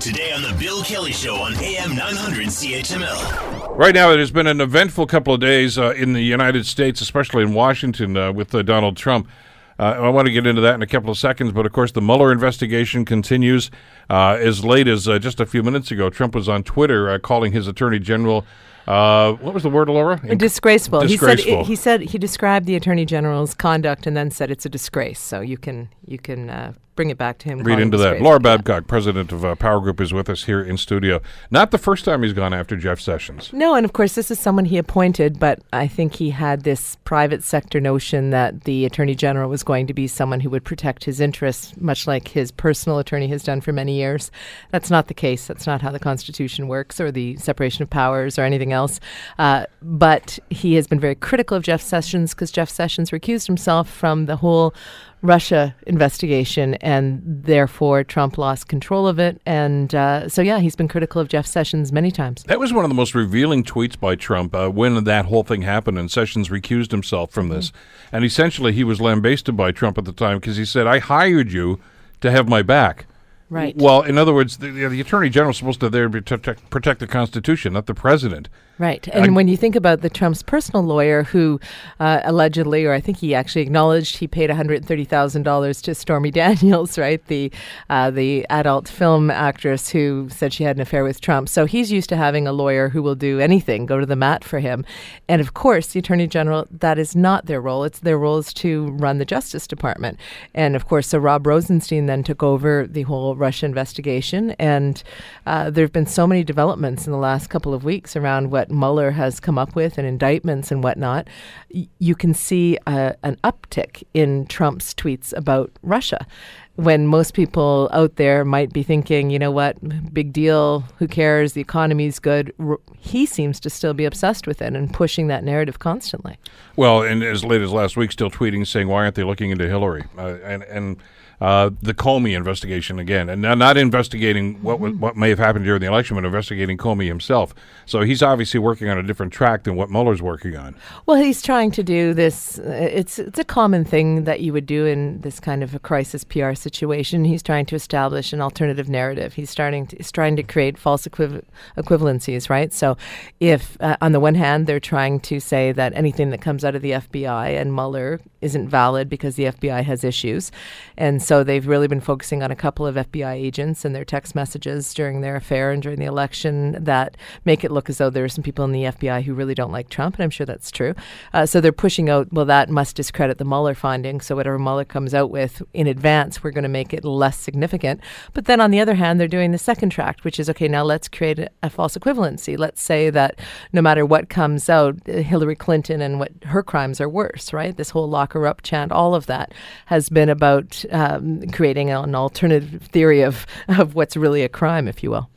Today on the Bill Kelly Show on AM 900 CHML. Right now, it has been an eventful couple of days in the United States, especially in Washington with Donald Trump. I want to get into that in a couple of seconds, but of course the Mueller investigation continues. As late as just a few minutes ago, Trump was on Twitter calling his attorney general, what was the word, Laura? Disgraceful. He described the attorney general's conduct and then said it's a disgrace. So you can bring it back to him. Read into that. Laura Babcock, president of Power Group, is with us here in studio. Not the first time he's gone after Jeff Sessions. No, and of course this is someone he appointed, but I think he had this private sector notion that the attorney general was going to be someone who would protect his interests, much like his personal attorney has done for many years. That's not the case. That's not how the Constitution works, or the separation of powers, or anything else. But he has been very critical of Jeff Sessions because Jeff Sessions recused himself from the whole Russia investigation, and therefore Trump lost control of it. And he's been critical of Jeff Sessions many times. That was one of the most revealing tweets by Trump when that whole thing happened and Sessions recused himself from this. Mm-hmm. And essentially he was lambasted by Trump at the time because he said, I hired you to have my back. Right. Well, in other words, the attorney general is supposed to there to protect the Constitution, not the president. Right. And when you think about the Trump's personal lawyer, who allegedly, or I think he actually acknowledged, he paid $130,000 to Stormy Daniels, right, the adult film actress who said she had an affair with Trump. So he's used to having a lawyer who will do anything, go to the mat for him. And of course, the attorney general, that is not their role. It's their role is to run the Justice Department. And of course, so Rob Rosenstein then took over the whole Russia investigation, and there have been so many developments in the last couple of weeks around what Mueller has come up with and indictments and whatnot. You can see an uptick in Trump's tweets about Russia, when most people out there might be thinking, you know what, big deal, who cares, the economy's good. He seems to still be obsessed with it and pushing that narrative constantly. Well, and as late as last week, still tweeting, saying, why aren't they looking into Hillary? And the Comey investigation again, and not investigating what may have happened during the election, but investigating Comey himself. So he's obviously working on a different track than what Mueller's working on. Well, he's trying to do this. It's a common thing that you would do in this kind of a crisis PR situation. He's trying to establish an alternative narrative. He's trying to create false equivalencies, right? So if, on the one hand, they're trying to say that anything that comes out of the FBI and Mueller isn't valid because the FBI has issues, and so they've really been focusing on a couple of FBI agents and their text messages during their affair and during the election that make it look as though there are some people in the FBI who really don't like Trump, and I'm sure that's true. So they're pushing out, well, that must discredit the Mueller findings, so whatever Mueller comes out with in advance, we're going to make it less significant. But then on the other hand, they're doing the second track, which is, okay, now let's create a false equivalency. Let's say that no matter what comes out, Hillary Clinton and what her crimes are worse, right? This whole lock her up chant, all of that has been about creating an alternative theory of what's really a crime, if you will.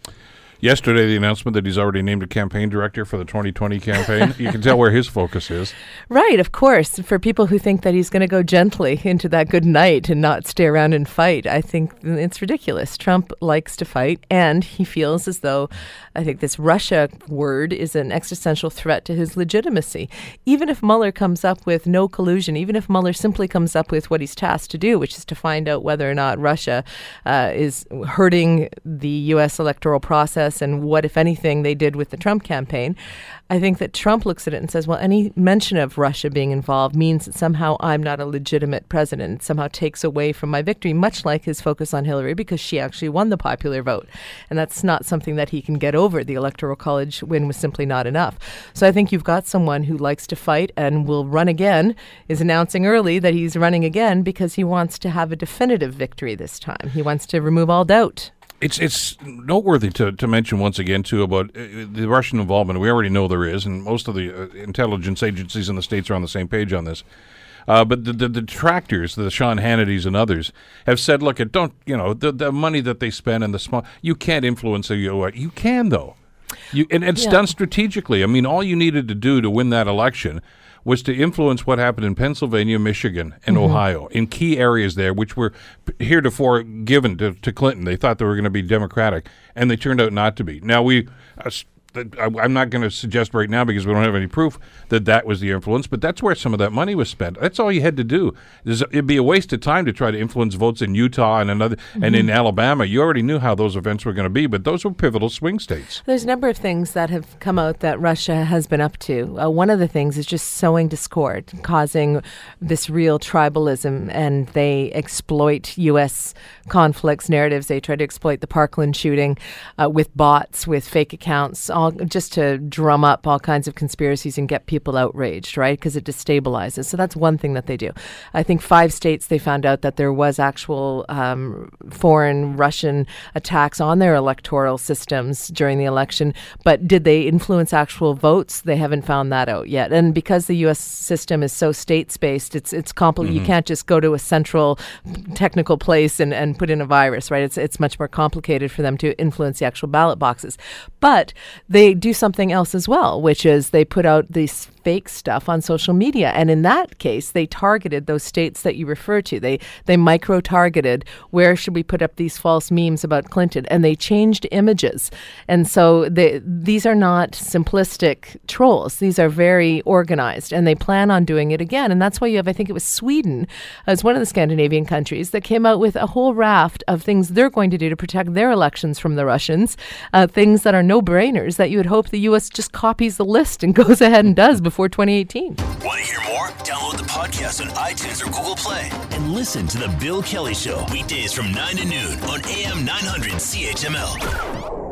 Yesterday, the announcement that he's already named a campaign director for the 2020 campaign. You can tell where his focus is. Right, of course. For people who think that he's going to go gently into that good night and not stay around and fight, I think it's ridiculous. Trump likes to fight, and he feels as though, I think, this Russia word is an existential threat to his legitimacy. Even if Mueller comes up with no collusion, even if Mueller simply comes up with what he's tasked to do, which is to find out whether or not Russia is hurting the U.S. electoral process, and what, if anything, they did with the Trump campaign, I think that Trump looks at it and says, well, any mention of Russia being involved means that somehow I'm not a legitimate president. It somehow takes away from my victory, much like his focus on Hillary, because she actually won the popular vote. And that's not something that he can get over. The Electoral College win was simply not enough. So I think you've got someone who likes to fight and will run again, is announcing early that he's running again because he wants to have a definitive victory this time. He wants to remove all doubt. It's noteworthy to mention once again, too, about the Russian involvement. We already know there is, and most of the intelligence agencies in the states are on the same page on this. But the detractors, the Sean Hannitys and others, have said, look, the money that they spend and the small, you can't influence the U.S. You can, though. It's done strategically. I mean, all you needed to do to win that election was to influence what happened in Pennsylvania, Michigan, and Ohio, in key areas there, which were heretofore given to Clinton. They thought they were going to be Democratic, and they turned out not to be. Now, I'm not going to suggest right now because we don't have any proof that that was the influence, but that's where some of that money was spent. That's all you had to do. It'd be a waste of time to try to influence votes in Utah and another and in Alabama. You already knew how those events were going to be, but those were pivotal swing states. There's a number of things that have come out that Russia has been up to. One of the things is just sowing discord, causing this real tribalism, and they exploit U.S. conflicts, narratives. They try to exploit the Parkland shooting with bots, with fake accounts, just to drum up all kinds of conspiracies and get people outraged, right? Because it destabilizes. So that's one thing that they do. I think 5 states they found out that there was actual foreign Russian attacks on their electoral systems during the election. But did they influence actual votes? They haven't found that out yet. And because the U.S. system is so states-based, it's complicated. You can't just go to a central technical place and put in a virus, right? It's much more complicated for them to influence the actual ballot boxes. But they do something else as well, which is they put out these fake stuff on social media. And in that case, they targeted those states that you refer to. They micro-targeted, where should we put up these false memes about Clinton? And they changed images. And so these are not simplistic trolls. These are very organized, and they plan on doing it again. And that's why you have, I think it was Sweden, as one of the Scandinavian countries, that came out with a whole raft of things they're going to do to protect their elections from the Russians, things that are no-brainers that you would hope the U.S. just copies the list and goes ahead and does before 2018. Want to hear more? Download the podcast on iTunes or Google Play and listen to The Bill Kelly Show weekdays from 9 to noon on AM 900 CHML.